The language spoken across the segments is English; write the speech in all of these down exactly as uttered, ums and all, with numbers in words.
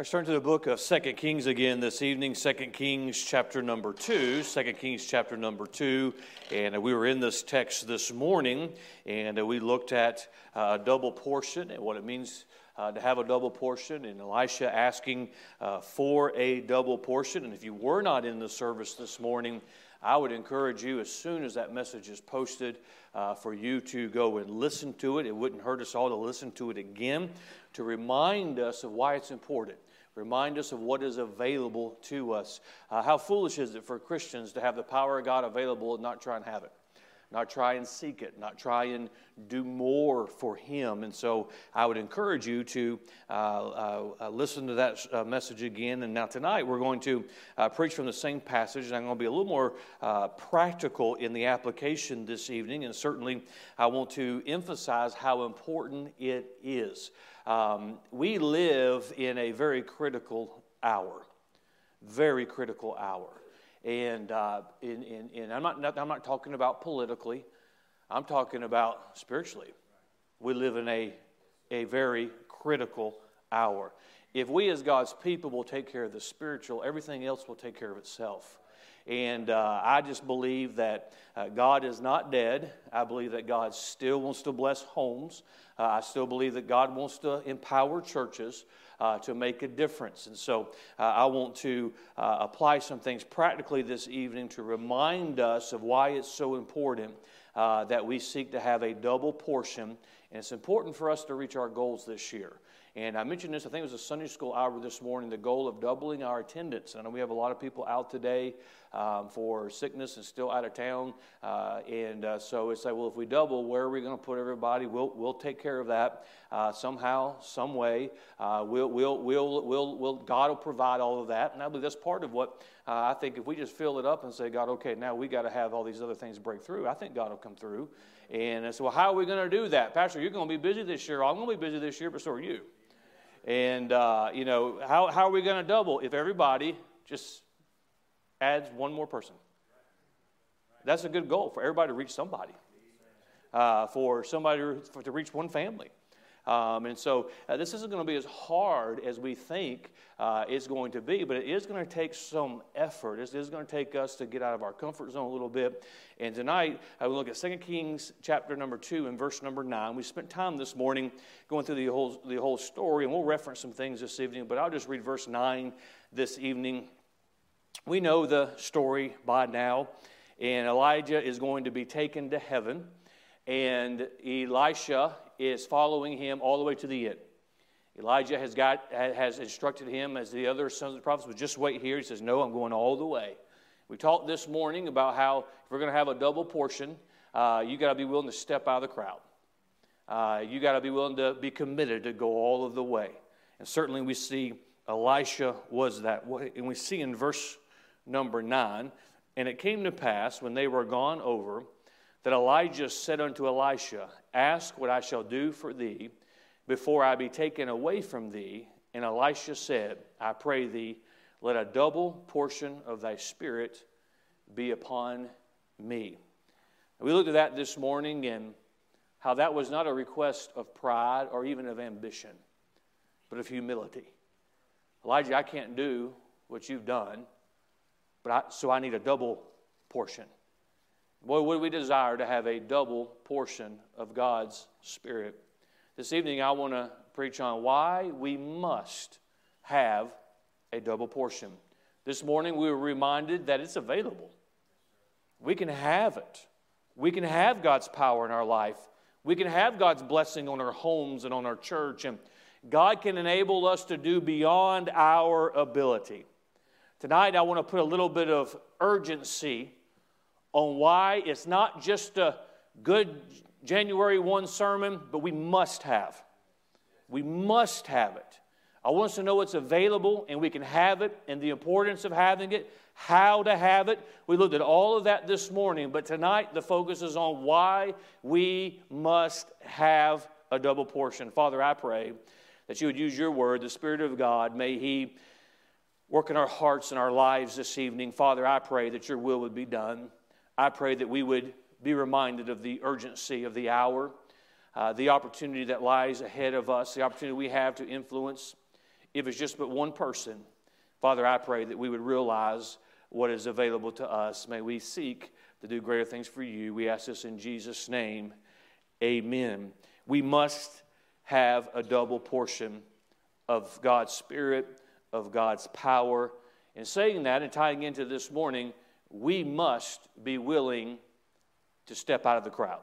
Let's turn to the book of Second Kings again this evening, Second Kings chapter number two, Second Kings chapter number two, and we were in this text this morning, and we looked at a double portion and what it means Uh, to have a double portion, and Elisha asking uh, for a double portion. And if you were not in the service this morning, I would encourage you, as soon as that message is posted, uh, for you to go and listen to it. It wouldn't hurt us all to listen to it again, to remind us of why it's important. Remind us of what is available to us. Uh, how foolish is it for Christians to have the power of God available and not try and have it? Not try and seek it, not try and do more for Him. And so I would encourage you to uh, uh, listen to that uh, message again. And now tonight we're going to uh, preach from the same passage, and I'm going to be a little more uh, practical in the application this evening. And certainly I want to emphasize how important it is. Um, we live in a very critical hour, very critical hour. And uh, in, in, in, I'm not, not I'm not talking about politically. I'm talking about spiritually. We live in a, a very critical hour. If we as God's people will take care of the spiritual, everything else will take care of itself. And uh, I just believe that uh, God is not dead. I believe that God still wants to bless homes. Uh, I still believe that God wants to empower churches Uh, to make a difference. And so uh, I want to uh, apply some things practically this evening to remind us of why it's so important uh, that we seek to have a double portion. And it's important for us to reach our goals this year. And I mentioned this, I think it was a Sunday school hour this morning, the goal of doubling our attendance. I know we have a lot of people out today um, for sickness and still out of town. Uh, and uh, so it's like, well, if we double, where are we going to put everybody? We'll we'll take care of that uh, somehow, some way. Uh, we'll, we'll, we'll, we'll, we'll, God will provide all of that. And I believe that's part of what uh, I think if we just fill it up and say, God, okay, now we got to have all these other things break through. I think God will come through. And I said, well, how are we going to do that? Pastor, you're going to be busy this year. I'm going to be busy this year, but so are you. And, uh, you know, how, how are we going to double if everybody just adds one more person? That's a good goal, for everybody to reach somebody, uh, for somebody to, for, to reach one family. Um, and so uh, this isn't going to be as hard as we think uh, it's going to be, but it is going to take some effort. It is going to take us to get out of our comfort zone a little bit. And tonight, I will look at Second Kings chapter number two and verse number nine. We spent time this morning going through the whole, the whole story, and we'll reference some things this evening, but I'll just read verse nine this evening. We know the story by now, and Elijah is going to be taken to heaven, and Elisha is following him all the way to the end. Elijah has got has instructed him, as the other sons of the prophets, but just wait here. He says, no, I'm going all the way. We talked this morning about how if we're going to have a double portion, uh, you got to be willing to step out of the crowd. Uh, you got to be willing to be committed to go all of the way. And certainly we see Elisha was that way. And we see in verse number nine, and it came to pass when they were gone over, that Elijah said unto Elisha, ask what I shall do for thee before I be taken away from thee. And Elisha said, I pray thee, let a double portion of thy spirit be upon me. And we looked at that this morning and how that was not a request of pride or even of ambition, but of humility. Elijah, I can't do what you've done, but I, so I need a double portion. Boy, would we desire to have a double portion of God's Spirit. This evening, I want to preach on why we must have a double portion. This morning, we were reminded that it's available. We can have it. We can have God's power in our life. We can have God's blessing on our homes and on our church. And God can enable us to do beyond our ability. Tonight, I want to put a little bit of urgency on why it's not just a good January first sermon, but we must have. We must have it. I want us to know what's available and we can have it and the importance of having it, how to have it. We looked at all of that this morning, but tonight the focus is on why we must have a double portion. Father, I pray that you would use your word, the Spirit of God. May he work in our hearts and our lives this evening. Father, I pray that your will would be done. I pray that we would be reminded of the urgency of the hour, uh, the opportunity that lies ahead of us, the opportunity we have to influence if it's just but one person, Father, I pray that we would realize what is available to us. May we seek to do greater things for you. We ask this in Jesus' name. Amen. We must have a double portion of God's Spirit, of God's power. And saying that and tying into this morning, we must be willing to step out of the crowd.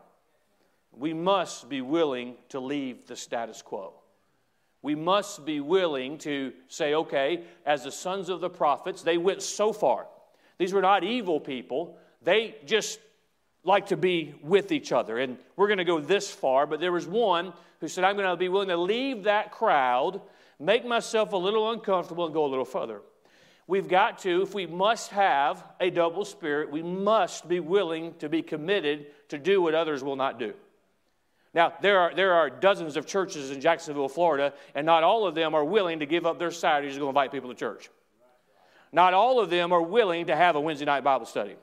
We must be willing to leave the status quo. We must be willing to say, okay, as the sons of the prophets, they went so far. These were not evil people. They just like to be with each other. And we're going to go this far, but there was one who said, I'm going to be willing to leave that crowd, make myself a little uncomfortable, and go a little further. We've got to, if we must have a double spirit, we must be willing to be committed to do what others will not do. Now, there are, there are dozens of churches in Jacksonville, Florida, and not all of them are willing to give up their Saturdays to go invite people to church. Not all of them are willing to have a Wednesday night Bible study.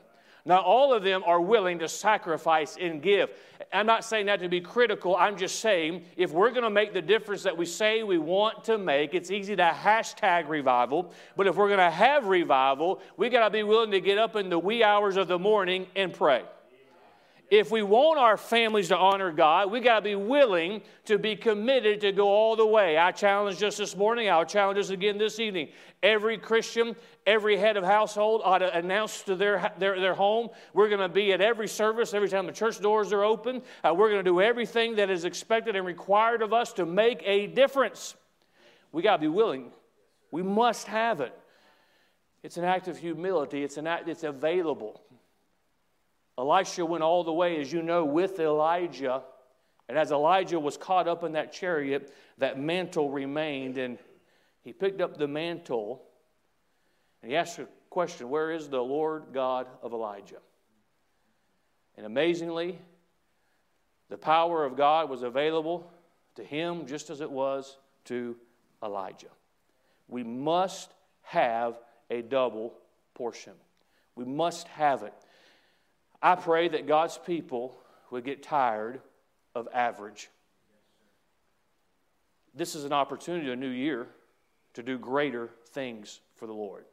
Not all of them are willing to sacrifice and give. I'm not saying that to be critical. I'm just saying if we're going to make the difference that we say we want to make, it's easy to hashtag revival. But if we're going to have revival, we got to be willing to get up in the wee hours of the morning and pray. If we want our families to honor God, we got to be willing to be committed to go all the way. I challenged us this morning. I'll challenge us again this evening. Every Christian, every head of household ought to announce to their, their, their home, we're going to be at every service, every time the church doors are open. Uh, we're going to do everything that is expected and required of us to make a difference. We got to be willing. We must have it. It's an act of humility. It's an act that's available. Elisha went all the way, as you know, with Elijah. And as Elijah was caught up in that chariot, that mantle remained. And he picked up the mantle, and he asked the question, where is the Lord God of Elijah? And amazingly, the power of God was available to him just as it was to Elijah. We must have a double portion. We must have it. I pray that God's people would get tired of average. This is an opportunity, a new year, to do greater things for the Lord,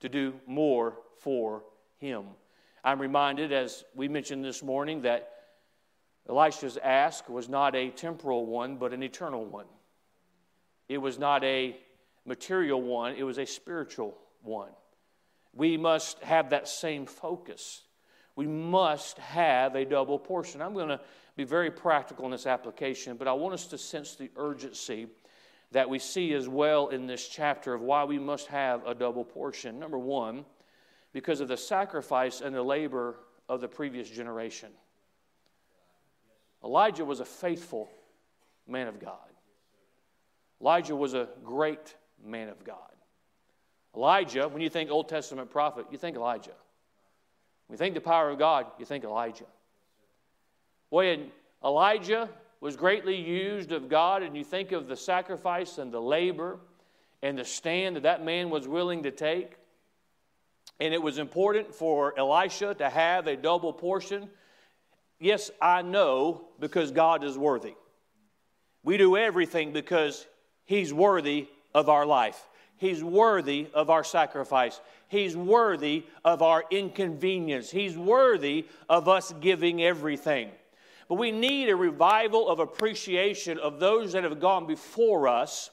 to do more for Him. I'm reminded, as we mentioned this morning, that Elisha's ask was not a temporal one, but an eternal one. It was not a material one, it was a spiritual one. We must have that same focus. We must have a double portion. I'm going to be very practical in this application, but I want us to sense the urgency that we see as well in this chapter of why we must have a double portion. Number one, because of the sacrifice and the labor of the previous generation. Elijah was a faithful man of God. Elijah was a great man of God. Elijah, when you think Old Testament prophet, you think Elijah. When you think the power of God, you think Elijah. When Elijah was greatly used of God, and you think of the sacrifice and the labor and the stand that that man was willing to take, and it was important for Elisha to have a double portion. Yes, I know, because God is worthy. We do everything because He's worthy of our life. He's worthy of our sacrifice. He's worthy of our inconvenience. He's worthy of us giving everything. But we need a revival of appreciation of those that have gone before us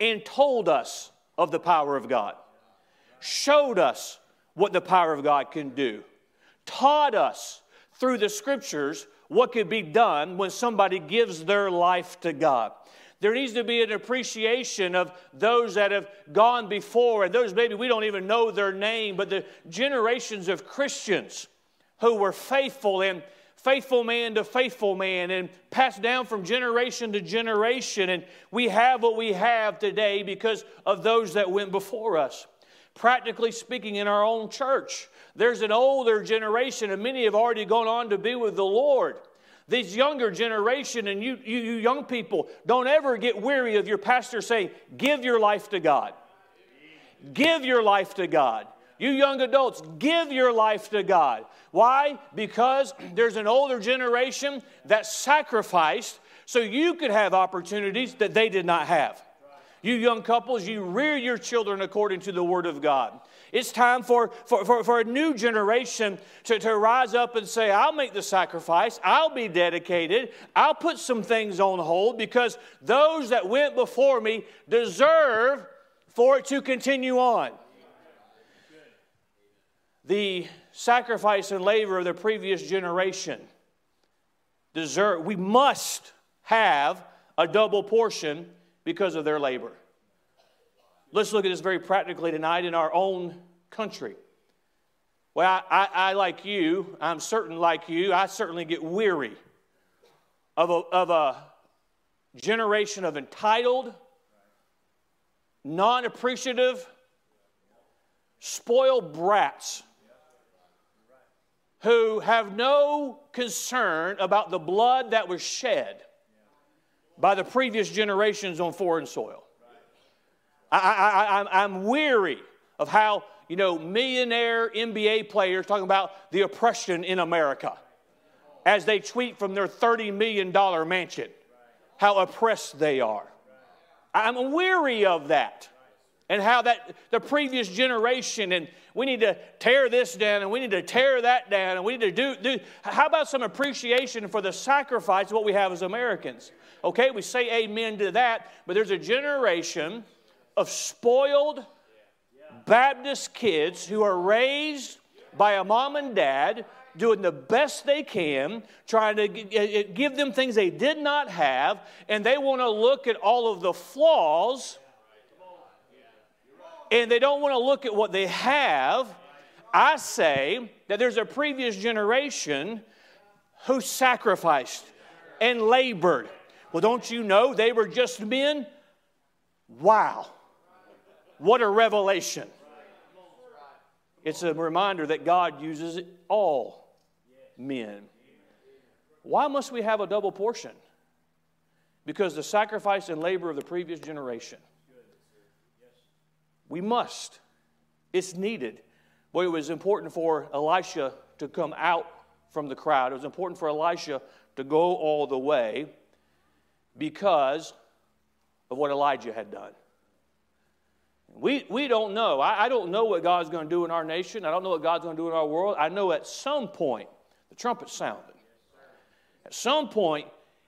and told us of the power of God, showed us what the power of God can do, taught us through the Scriptures what could be done when somebody gives their life to God. There needs to be an appreciation of those that have gone before, and those maybe we don't even know their name, but the generations of Christians who were faithful, and faithful man to faithful man, and passed down from generation to generation. And we have what we have today because of those that went before us. Practically speaking, in our own church, there's an older generation, and many have already gone on to be with the Lord. This younger generation, and you, you you young people, don't ever get weary of your pastor saying, give your life to God. Give your life to God. You young adults, give your life to God. Why? Because there's an older generation that sacrificed so you could have opportunities that they did not have. You young couples, you rear your children according to the Word of God. It's time for, for, for, for a new generation to, to rise up and say, I'll make the sacrifice. I'll be dedicated. I'll put some things on hold because those that went before me deserve for it to continue on. The sacrifice and labor of the previous generation deserve. We must have a double portion because of their labor. Let's look at this very practically tonight in our own country. Well, I, I, I like you, I'm certain like you, I certainly get weary of a, of a generation of entitled, non-appreciative, spoiled brats who have no concern about the blood that was shed by the previous generations on foreign soil. I, I, I, I'm weary of how, you know, millionaire N B A players talking about the oppression in America as they tweet from their thirty million dollar mansion, how oppressed they are. I'm weary of that and how that the previous generation, and we need to tear this down and we need to tear that down and we need to do, do. How about some appreciation for the sacrifice of what we have as Americans? Okay, we say amen to that, but there's a generation of spoiled Baptist kids who are raised by a mom and dad doing the best they can, trying to give them things they did not have, and they want to look at all of the flaws, and they don't want to look at what they have. I say that there's a previous generation who sacrificed and labored. Well, don't you know they were just men? Wow. What a revelation. It's a reminder that God uses all men. Why must we have a double portion? Because the sacrifice and labor of the previous generation. We must. It's needed. Well, it was important for Elisha to come out from the crowd. It was important for Elisha to go all the way because of what Elijah had done. We, we don't know. I, I don't know what God's going to do in our nation. I don't know what God's going to do in our world. I know at some point, the trumpet's sounded. At some point,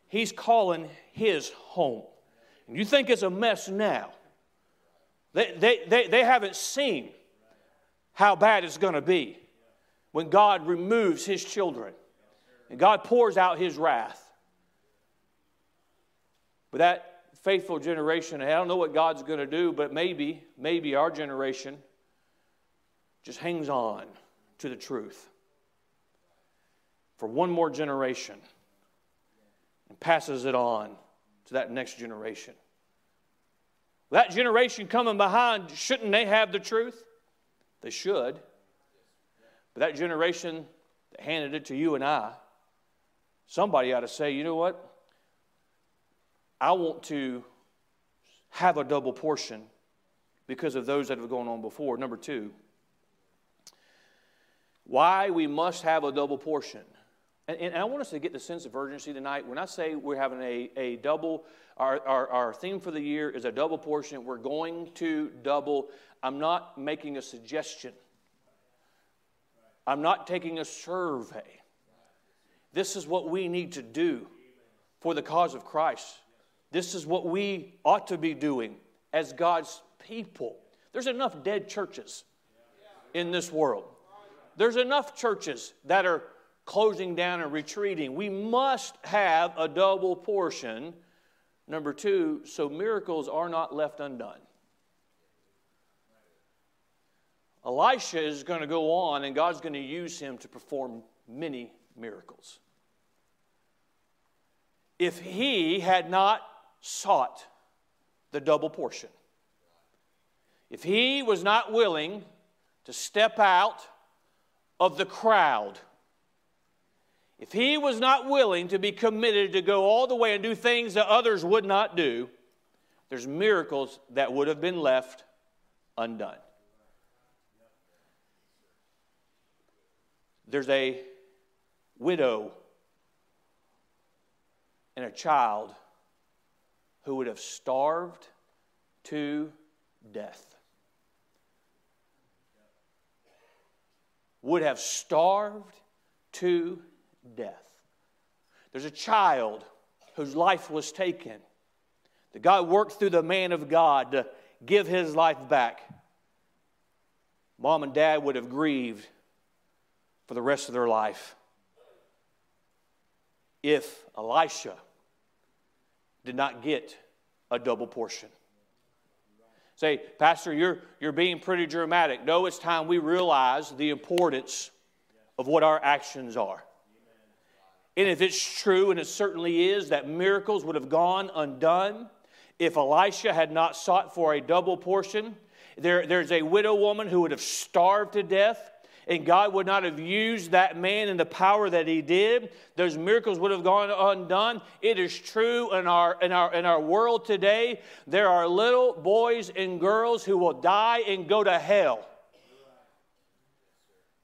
he's calling his home. And you think it's a mess now. They, they, they, they haven't seen how bad it's going to be when God removes his children and God pours out his wrath. But that faithful generation, and I don't know what God's going to do, but maybe, maybe our generation just hangs on to the truth for one more generation and passes it on to that next generation. That generation coming behind, shouldn't they have the truth? They should. But that generation that handed it to you and I, somebody ought to say, you know what? I want to have a double portion because of those that have gone on before. Number two, why we must have a double portion. And, and I want us to get the sense of urgency tonight. When I say we're having a, a double, our, our, our theme for the year is a double portion. We're going to double. I'm not making a suggestion. I'm not taking a survey. This is what we need to do for the cause of Christ. This is what we ought to be doing as God's people. There's enough dead churches in this world. There's enough churches that are closing down and retreating. We must have a double portion. Number two, so miracles are not left undone. Elisha is going to go on and God's going to use him to perform many miracles. If he had not sought the double portion, if he was not willing to step out of the crowd, if he was not willing to be committed to go all the way and do things that others would not do, there's miracles that would have been left undone. There's a widow and a child who would have starved to death. Would have starved to death. There's a child whose life was taken. That God worked through the man of God to give his life back. Mom and dad would have grieved for the rest of their life if Elisha did not get a double portion. Say, Pastor, you're, you're being pretty dramatic. No, it's time we realize the importance of what our actions are. And if it's true, and it certainly is, that miracles would have gone undone if Elisha had not sought for a double portion. There, there's a widow woman who would have starved to death, and God would not have used that man in the power that he did. Those miracles would have gone undone. It is true in our, in our, in our world today, there are little boys and girls who will die and go to hell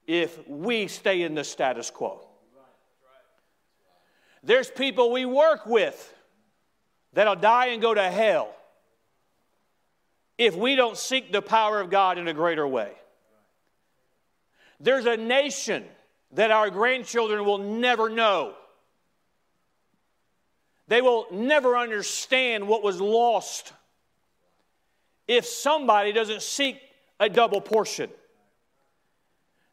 if we stay in the status quo. There's people we work with that'll die and go to hell if we don't seek the power of God in a greater way. There's a nation that our grandchildren will never know. They will never understand what was lost if somebody doesn't seek a double portion.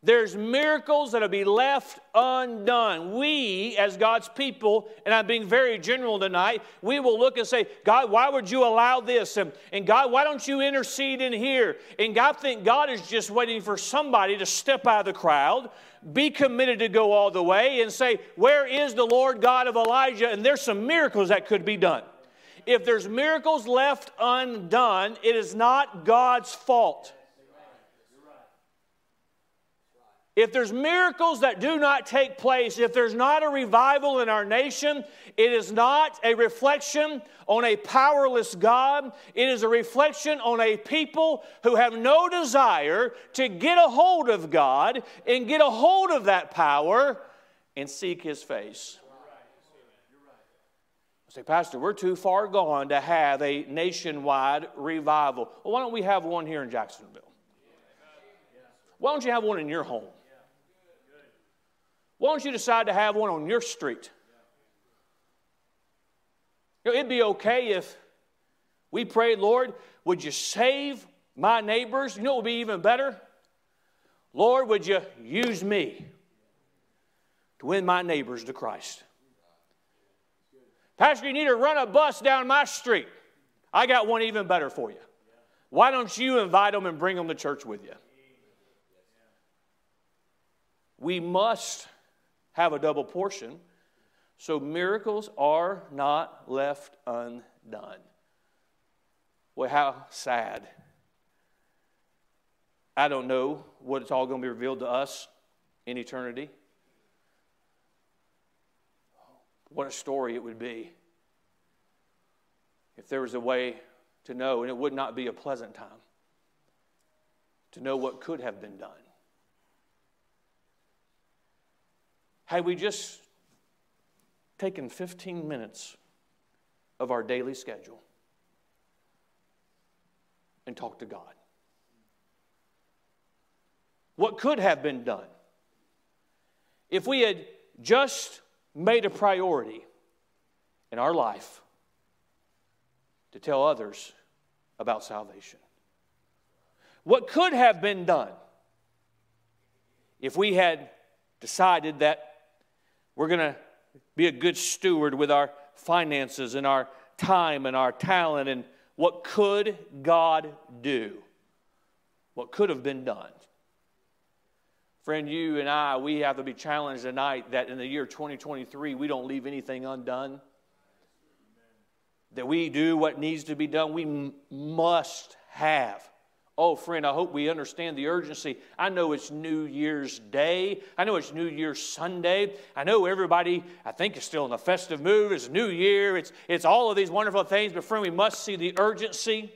There's miracles that'll be left undone. We, as God's people, and I'm being very general tonight, we will look and say, God, why would you allow this? And, and God, why don't you intercede in here? And I think God is just waiting for somebody to step out of the crowd, be committed to go all the way, and say, where is the Lord God of Elijah? And there's some miracles that could be done. If there's miracles left undone, it is not God's fault. If there's miracles that do not take place, if there's not a revival in our nation, it is not a reflection on a powerless God. It is a reflection on a people who have no desire to get a hold of God and get a hold of that power and seek His face. I say, Pastor, we're too far gone to have a nationwide revival. Well, why don't we have one here in Jacksonville? Why don't you have one in your home? Why don't you decide to have one on your street? You know, it'd be okay if we prayed, Lord, would you save my neighbors? You know what would be even better? Lord, would you use me to win my neighbors to Christ? Pastor, you need to run a bus down my street. I got one even better for you. Why don't you invite them and bring them to church with you? We must have a double portion so miracles are not left undone. Well, how sad. I don't know what it's all going to be revealed to us in eternity. What a story it would be if there was a way to know, and it would not be a pleasant time, to know what could have been done. Had we just taken fifteen minutes of our daily schedule and talked to God? What could have been done? If we had just made a priority in our life to tell others about salvation. What could have been done if we had decided that we're going to be a good steward with our finances and our time and our talent and what could God do? What could have been done? Friend, you and I, we have to be challenged tonight that in the year twenty twenty-three, we don't leave anything undone. That we do what needs to be done. We m- must have. Oh, friend, I hope we understand the urgency. I know it's New Year's Day. I know it's New Year's Sunday. I know everybody, I think, is still in a festive mood. It's New Year. It's, it's all of these wonderful things. But, friend, we must see the urgency.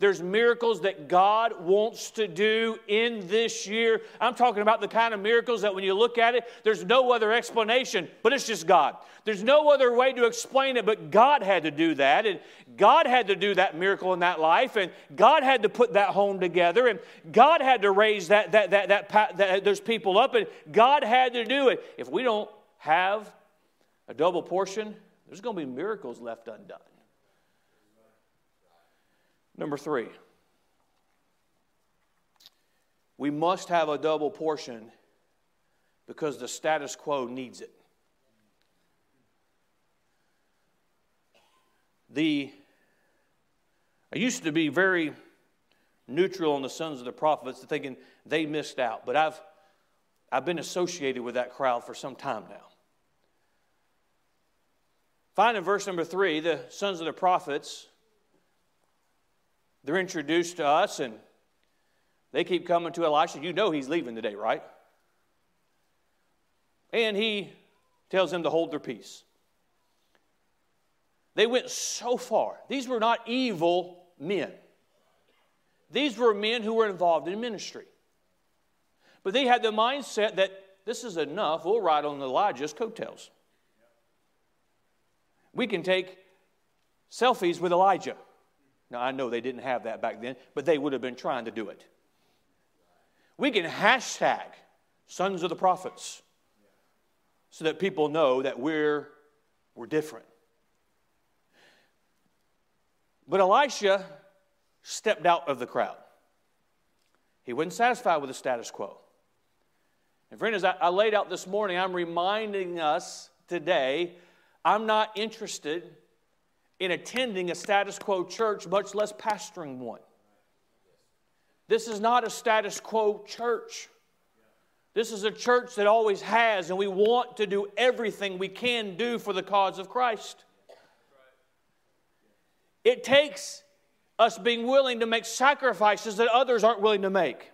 There's miracles that God wants to do in this year. I'm talking about the kind of miracles that when you look at it, there's no other explanation, but it's just God. There's no other way to explain it, but God had to do that, and God had to do that miracle in that life, and God had to put that home together, and God had to raise that, that, that, that, that, that those people up, and God had to do it. If we don't have a double portion, there's going to be miracles left undone. Number three, we must have a double portion because the status quo needs it. The, I used to be very neutral on the sons of the prophets, thinking they missed out, but I've, I've been associated with that crowd for some time now. Find in verse number three, the sons of the prophets, they're introduced to us, and they keep coming to Elisha. You know he's leaving today, right? And he tells them to hold their peace. They went so far. These were not evil men. These were men who were involved in ministry. But they had the mindset that this is enough. We'll ride on Elijah's coattails. We can take selfies with Elijah. Now, I know they didn't have that back then, but they would have been trying to do it. We can hashtag sons of the prophets so that people know that we're, we're different. But Elisha stepped out of the crowd. He wasn't satisfied with the status quo. And friend, as I, I laid out this morning, I'm reminding us today, I'm not interested in attending a status quo church, much less pastoring one. This is not a status quo church. This is a church that always has, and we want to do everything we can do for the cause of Christ. It takes us being willing to make sacrifices that others aren't willing to make.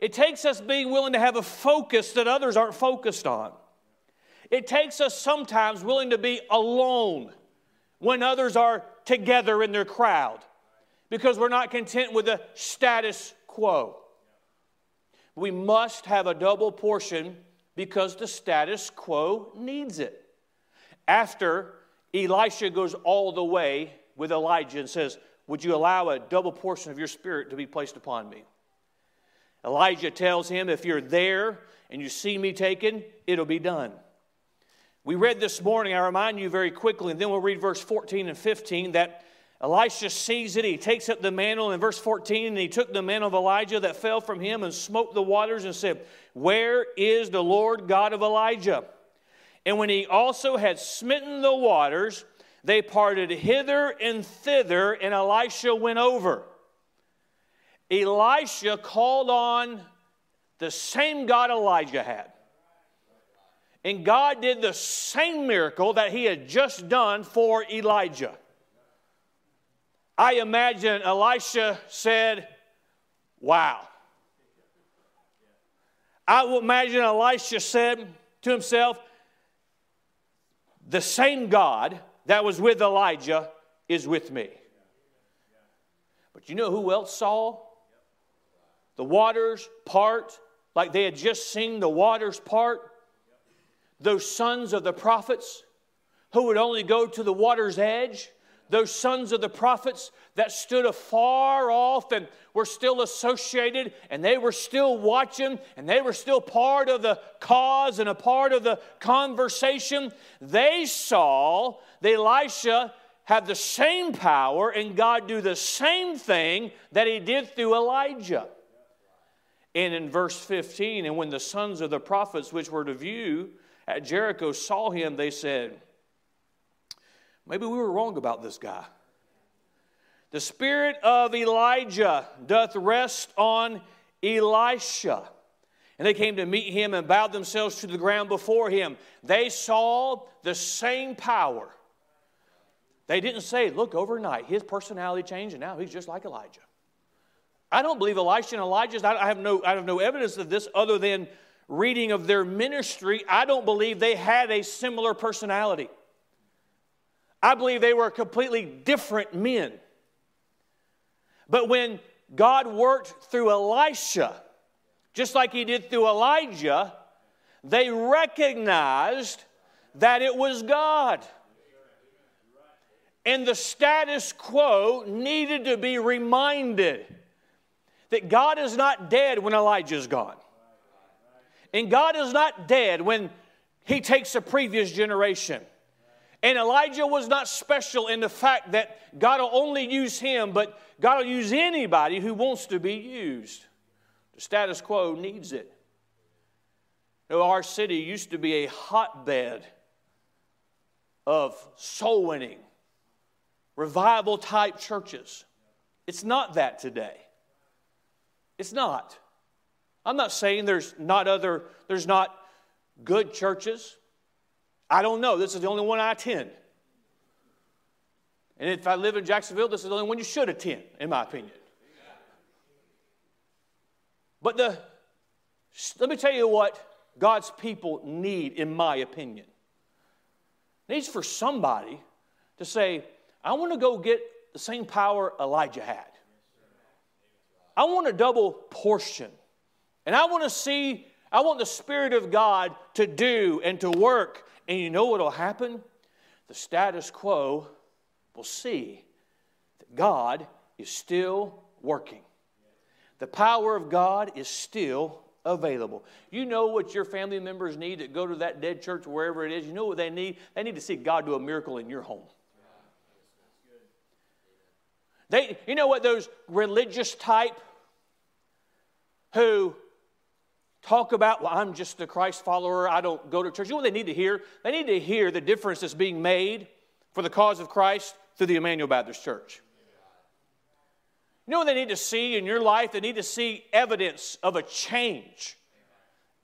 It takes us being willing to have a focus that others aren't focused on. It takes us sometimes willing to be alone when others are together in their crowd because we're not content with the status quo. We must have a double portion because the status quo needs it. After Elisha goes all the way with Elijah and says, "Would you allow a double portion of your spirit to be placed upon me?" Elijah tells him, "If you're there and you see me taken, it'll be done." We read this morning, I remind you very quickly, and then we'll read verse fourteen and fifteen, that Elisha sees it, he takes up the mantle, in verse fourteen, and he took the mantle of Elijah that fell from him and smote the waters and said, "Where is the Lord God of Elijah?" And when he also had smitten the waters, they parted hither and thither, and Elisha went over. Elisha called on the same God Elijah had. And God did the same miracle that he had just done for Elijah. I imagine Elisha said, "Wow." I will imagine Elisha said to himself, "The same God that was with Elijah is with me." But you know who else saw the waters part like they had just seen the waters part? Those sons of the prophets who would only go to the water's edge, those sons of the prophets that stood afar off and were still associated, and they were still watching, and they were still part of the cause and a part of the conversation. They saw that Elisha have the same power and God do the same thing that he did through Elijah. And in verse fifteen, and when the sons of the prophets which were to view at Jericho saw him, they said, "Maybe we were wrong about this guy. The spirit of Elijah doth rest on Elisha." And they came to meet him and bowed themselves to the ground before him. They saw the same power. They didn't say, "Look, overnight, his personality changed and now he's just like Elijah." I don't believe Elisha and Elijah's, I have no, I have no evidence of this other than reading of their ministry. I don't believe they had a similar personality. I believe they were completely different men. But when God worked through Elisha, just like he did through Elijah, they recognized that it was God. And the status quo needed to be reminded that God is not dead when Elijah's gone. And God is not dead when he takes a previous generation. And Elijah was not special in the fact that God will only use him, but God will use anybody who wants to be used. The status quo needs it. You know, our city used to be a hotbed of soul winning, revival type churches. It's not that today. It's not. I'm not saying there's not other, there's not good churches. I don't know. This is the only one I attend. And if I live in Jacksonville, this is the only one you should attend, in my opinion. But the, let me tell you what God's people need, in my opinion. It needs for somebody to say, I want to go get the same power Elijah had. I want a double portion. And I want to see, I want the Spirit of God to do and to work. And you know what will happen? The status quo will see that God is still working. The power of God is still available. You know what your family members need that go to that dead church, wherever it is. You know what they need? They need to see God do a miracle in your home. They, you know what, those religious type who talk about, well, I'm just a Christ follower, I don't go to church. You know what they need to hear? They need to hear the difference that's being made for the cause of Christ through the Emmanuel Baptist Church. You know what they need to see in your life? They need to see evidence of a change,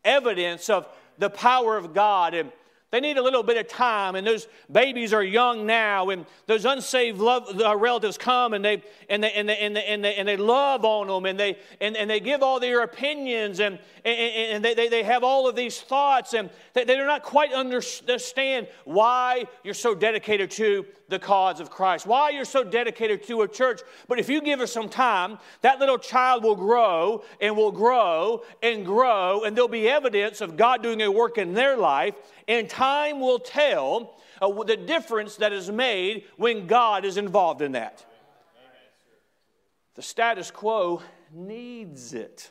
evidence of the power of God. And they need a little bit of time, and those babies are young now, and those unsaved love, uh, relatives come, and they and they and they and they and they, and they love on them, and they and, and they give all their opinions, and and, and they, they they have all of these thoughts, and they, they do not quite understand why you're so dedicated to the cause of Christ, why you're so dedicated to a church. But if you give her some time, that little child will grow and will grow and grow, and there'll be evidence of God doing a work in their life. And time will tell uh, the difference that is made when God is involved in that. The status quo needs it.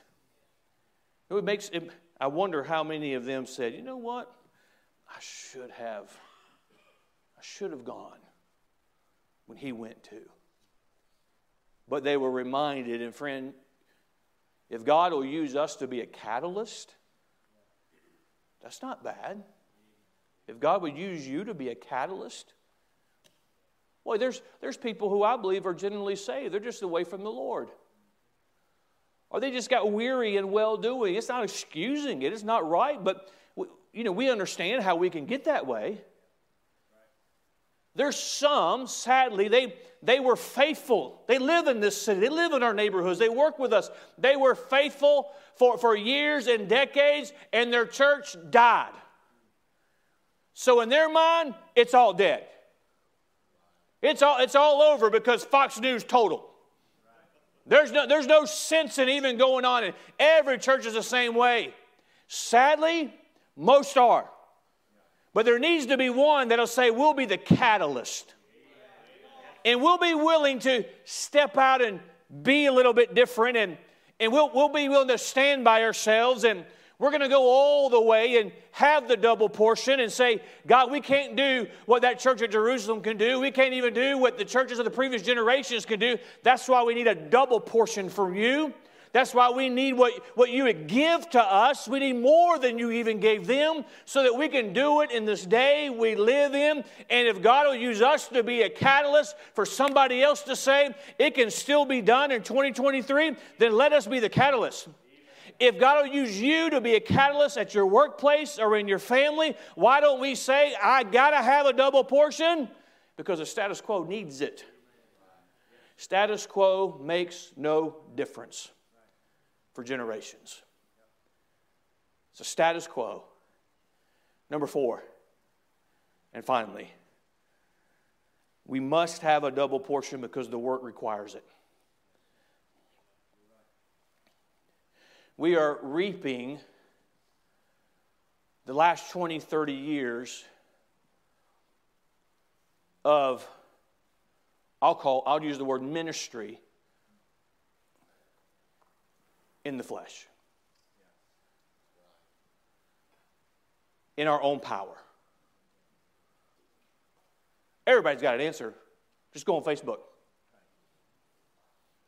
It makes it, I wonder how many of them said, you know what? I should have, I should have gone when he went to. But they were reminded, and friend, if God will use us to be a catalyst, that's not bad. If God would use you to be a catalyst, boy, there's, there's people who I believe are genuinely saved. They're just away from the Lord. Or they just got weary and well-doing. It's not excusing it. It's not right. But, we, you know, we understand how we can get that way. There's some, sadly, they, they were faithful. They live in this city. They live in our neighborhoods. They work with us. They were faithful for, for years and decades, and their church died. So in their mind, it's all dead. It's all, it's all over because Fox News told them. There's no, there's no sense in even going on. And every church is the same way. Sadly, most are. But there needs to be one that'll say, we'll be the catalyst. And we'll be willing to step out and be a little bit different. And, and we'll, we'll be willing to stand by ourselves, and we're going to go all the way and have the double portion and say, God, we can't do what that church at Jerusalem can do. We can't even do what the churches of the previous generations can do. That's why we need a double portion from you. That's why we need what, what you would give to us. We need more than you even gave them so that we can do it in this day we live in. And if God will use us to be a catalyst for somebody else to say it can still be done in twenty twenty-three, then let us be the catalyst. If God will use you to be a catalyst at your workplace or in your family, why don't we say, I got to have a double portion? Because the status quo needs it. Status quo makes no difference for generations. It's a status quo. Number four, and finally, we must have a double portion because the work requires it. we are reaping the last twenty, thirty years of, I'll call, I'll use the word ministry in the flesh. In our own power. Everybody's got an answer. Just go on Facebook.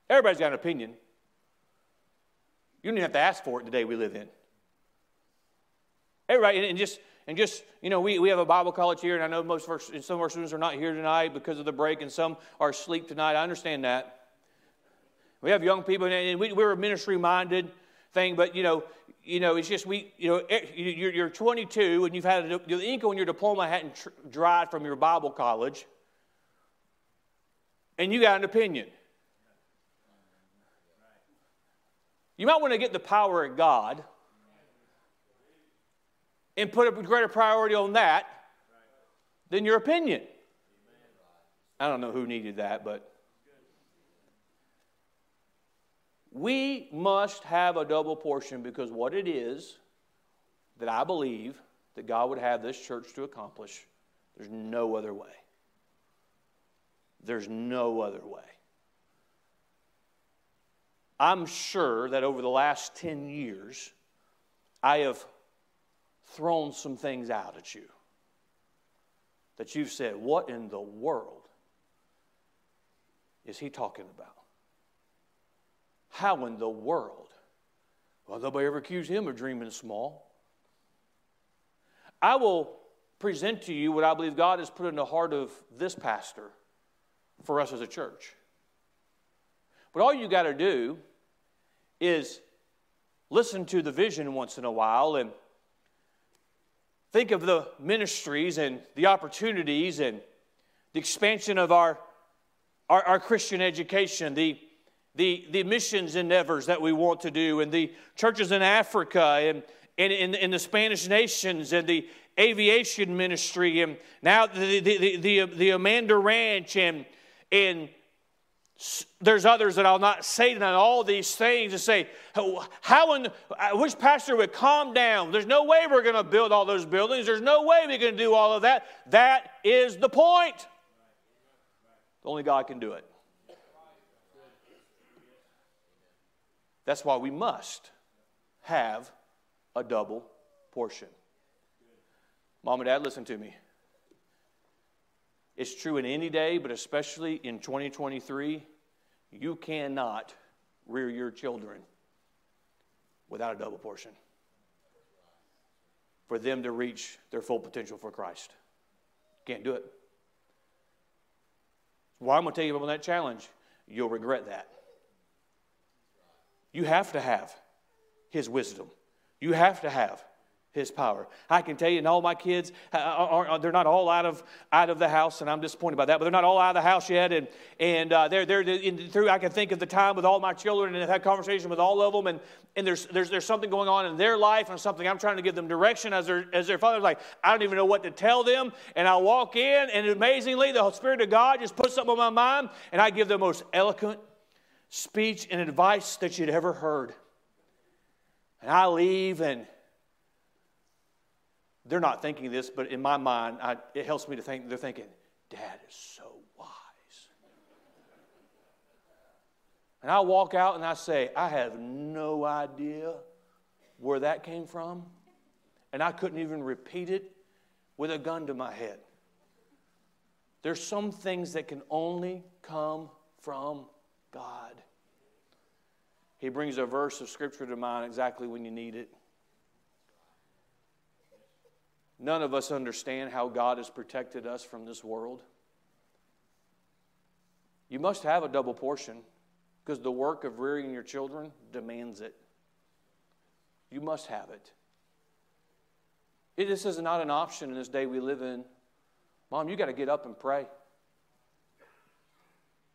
Everybody's got an opinion. You don't even have to ask for it the day we live in. Everybody, and just, and just you know, we, we have a Bible college here, and I know most of our, some of our students are not here tonight because of the break, and some are asleep tonight. I understand that. We have young people, and we, we're a ministry-minded thing, but, you know, you know, it's just we, you know, you're, you're twenty-two, and you've had a, the ink on your diploma hadn't tr- dried from your Bible college, and you got an opinion. You might want to get the power of God and put a greater priority on that than your opinion. I don't know who needed that, but we must have a double portion, because what it is that I believe that God would have this church to accomplish, there's no other way. There's no other way. I'm sure that over the last ten years, I have thrown some things out at you that you've said, what in the world is he talking about? How in the world? Well, nobody ever accused him of dreaming small. I will present to you what I believe God has put in the heart of this pastor for us as a church. But all you got to do is listen to the vision once in a while and think of the ministries and the opportunities and the expansion of our, our, our Christian education, the, the, the missions endeavors that we want to do, and the churches in Africa and in the Spanish nations, and the aviation ministry, and now the, the, the, the, the Amanda Ranch, and, and there's others that I'll not say tonight, all these things, and say, how in, I wish pastor would calm down. There's no way we're going to build all those buildings. There's no way we're going to do all of that. That is the point. Only God can do it. That's why we must have a double portion. Mom and Dad, listen to me. It's true in any day, but especially in twenty twenty-three, you cannot rear your children without a double portion for them to reach their full potential for Christ. Can't do it. Well, I'm going to tell you about that challenge. You'll regret that. You have to have his wisdom. You have to have his power. I can tell you, and all my kids, are, they're not all out of out of the house, and I'm disappointed by that, but they're not all out of the house yet, and and uh, they're, they're in, through, I can think of the time with all my children, and I've had conversation with all of them, and, and there's, there's there's something going on in their life, and something I'm trying to give them direction as their, as their father. Like, I don't even know what to tell them, and I walk in, and amazingly, the Spirit of God just puts something on my mind, and I give the most eloquent speech and advice that you'd ever heard. And I leave, and they're not thinking this, but in my mind, I, it helps me to think. They're thinking, Dad is so wise. And I walk out and I say, I have no idea where that came from. And I couldn't even repeat it with a gun to my head. There's some things that can only come from God. He brings a verse of Scripture to mind exactly when you need it. None of us understand how God has protected us from this world. You must have a double portion because the work of rearing your children demands it. You must have it. It this is not an option in this day we live in. Mom, you got to get up and pray.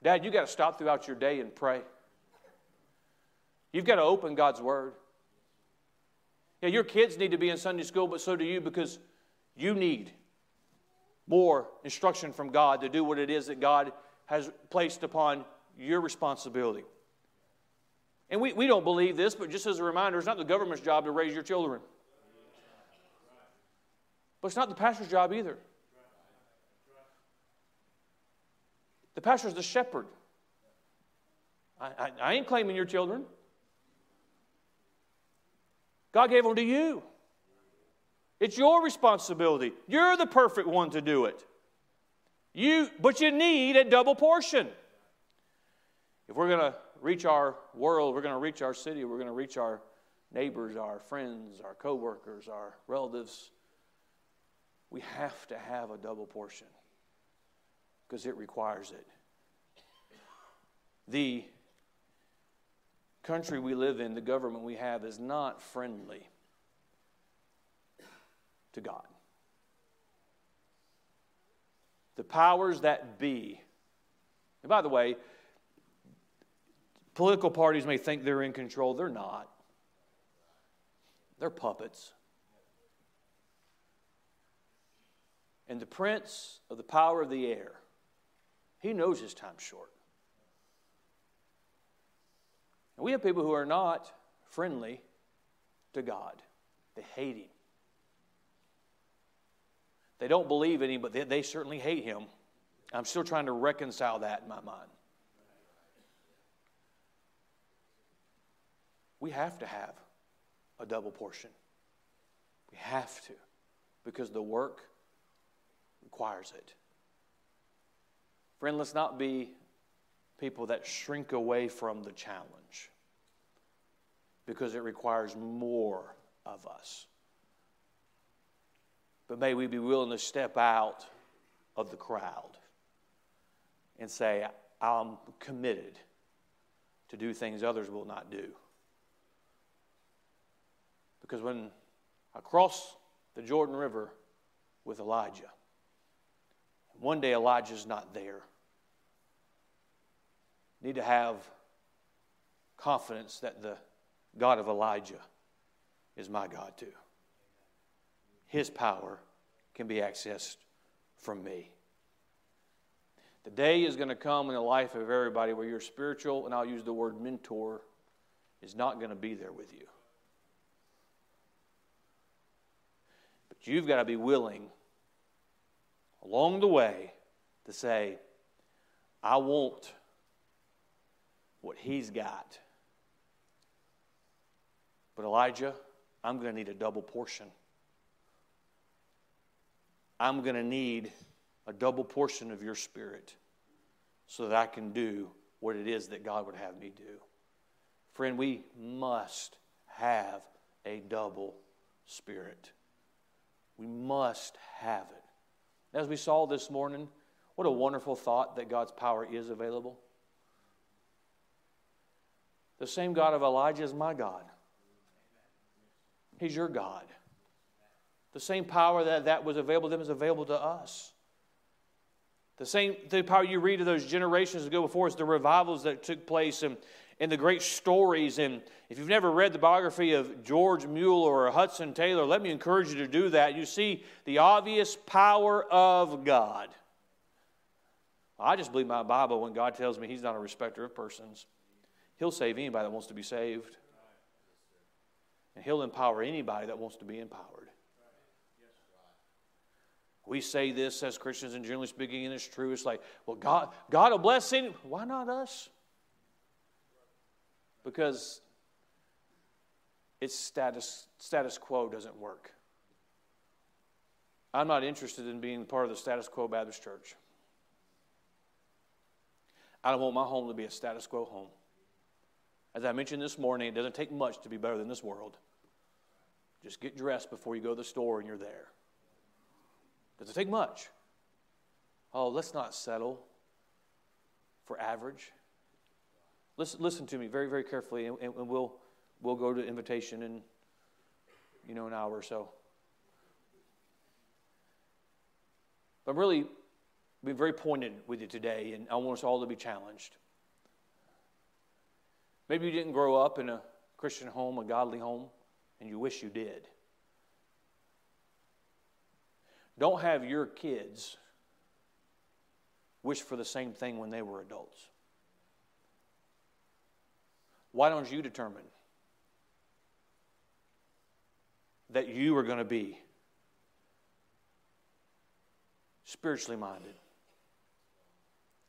Dad, you got to stop throughout your day and pray. You've got to open God's Word. Yeah, your kids need to be in Sunday school, but so do you, because you need more instruction from God to do what it is that God has placed upon your responsibility. And we, we don't believe this, but just as a reminder, it's not the government's job to raise your children. But it's not the pastor's job either. The pastor's the shepherd. I, I, I ain't claiming your children. God gave them to you. It's your responsibility. You're the perfect one to do it. You, but you need a double portion. If we're going to reach our world, we're going to reach our city, we're going to reach our neighbors, our friends, our coworkers, our relatives, we have to have a double portion because it requires it. The country we live in, the government we have, is not friendly to God. The powers that be. And by the way, political parties may think they're in control. They're not. They're puppets. And the prince of the power of the air, he knows his time's short. And we have people who are not friendly to God. They hate Him. They don't believe in Him, but they, they certainly hate Him. I'm still trying to reconcile that in my mind. We have to have a double portion. We have to, because the work requires it. Friend, let's not be people that shrink away from the challenge, because it requires more of us. But may we be willing to step out of the crowd and say, I'm committed to do things others will not do. Because when I crossed the Jordan River with Elijah, one day Elijah's not there. Need to have confidence that the God of Elijah is my God too. His power can be accessed from me. The day is going to come in the life of everybody where your spiritual, and I'll use the word mentor, is not going to be there with you. You've got to be willing along the way to say, I want what he's got. But Elijah, I'm going to need a double portion. I'm going to need a double portion of your spirit so that I can do what it is that God would have me do. Friend, we must have a double spirit. We must have it. As we saw this morning, what a wonderful thought that God's power is available. The same God of Elijah is my God. He's your God. The same power that, that was available to them is available to us. The same the power you read of those generations ago before us, the revivals that took place and, and the great stories. And if you've never read the biography of George Mueller or Hudson Taylor, let me encourage you to do that. You see the obvious power of God. I just believe my Bible when God tells me He's not a respecter of persons. He'll save anybody that wants to be saved. And He'll empower anybody that wants to be empowered. We say this as Christians, and generally speaking, and it's true. It's like, well, God, God will bless him. Why not us? Because it's status, status quo doesn't work. I'm not interested in being part of the status quo Baptist church. I don't want my home to be a status quo home. As I mentioned this morning, it doesn't take much to be better than this world. Just get dressed before you go to the store and you're there. Doesn't take much. Oh, let's not settle for average. Listen, listen to me very, very carefully, and, and we'll we'll go to invitation in, you know, an hour or so. But I'm really being very pointed with you today, and I want us all to be challenged. Maybe you didn't grow up in a Christian home, a godly home, and you wish you did. Don't have your kids wish for the same thing when they were adults. Why don't you determine that you are going to be spiritually minded?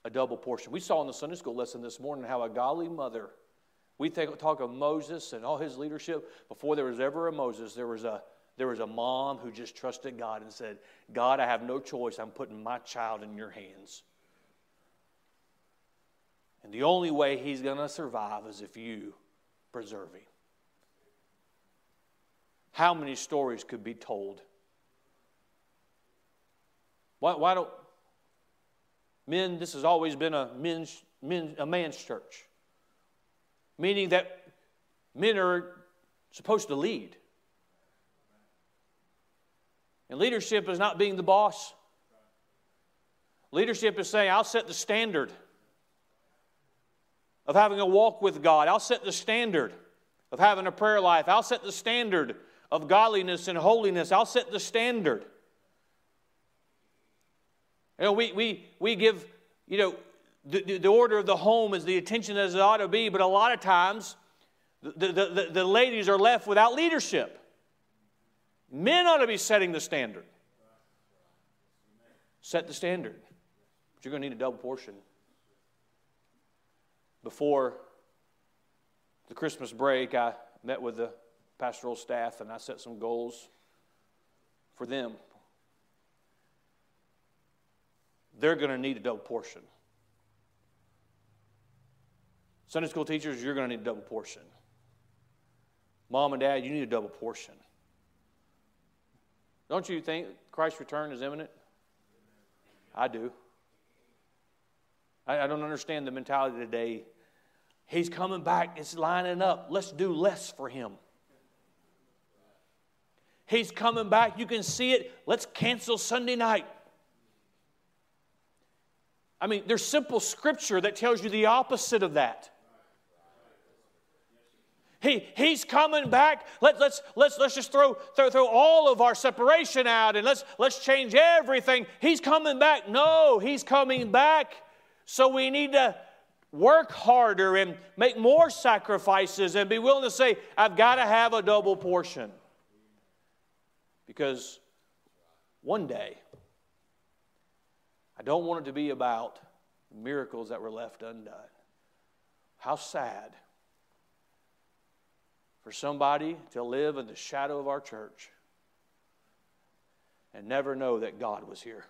A double portion. We saw in the Sunday school lesson this morning how a godly mother, we think, talk of Moses and all his leadership. Before there was ever a Moses, there was a, there was a mom who just trusted God and said, God, I have no choice. I'm putting my child in your hands. And the only way he's going to survive is if you preserve him. How many stories could be told? Why, why don't men, this has always been a men's, men, a man's church, meaning that men are supposed to lead. And leadership is not being the boss. Leadership is saying, I'll set the standard of having a walk with God. I'll set the standard of having a prayer life. I'll set the standard of godliness and holiness. I'll set the standard. You know, we, we, we give, you know, the, the order of the home is the attention as it ought to be, but a lot of times the, the, the, the ladies are left without leadership. Men ought to be setting the standard. Set the standard. But you're going to need a double portion. Before the Christmas break, I met with the pastoral staff and I set some goals for them. They're going to need a double portion. Sunday school teachers, you're going to need a double portion. Mom and Dad, you need a double portion. Don't you think Christ's return is imminent? I do. I don't understand the mentality today. He's coming back. It's lining up. Let's do less for him. He's coming back. You can see it. Let's cancel Sunday night. I mean, there's simple scripture that tells you the opposite of that. He, he's coming back. Let, let's, let's, let's just throw, throw, throw all of our separation out and let's, let's change everything. He's coming back. No, he's coming back. So we need to work harder and make more sacrifices and be willing to say, I've got to have a double portion. Because one day, I don't want it to be about miracles that were left undone. How sad for somebody to live in the shadow of our church and never know that God was here.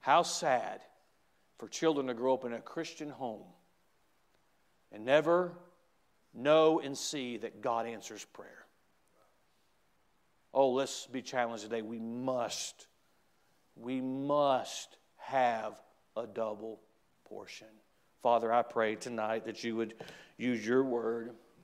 How sad for children to grow up in a Christian home and never know and see that God answers prayer. Oh, let's be challenged today. We must, we must have a double portion. Father, I pray tonight that you would use your word.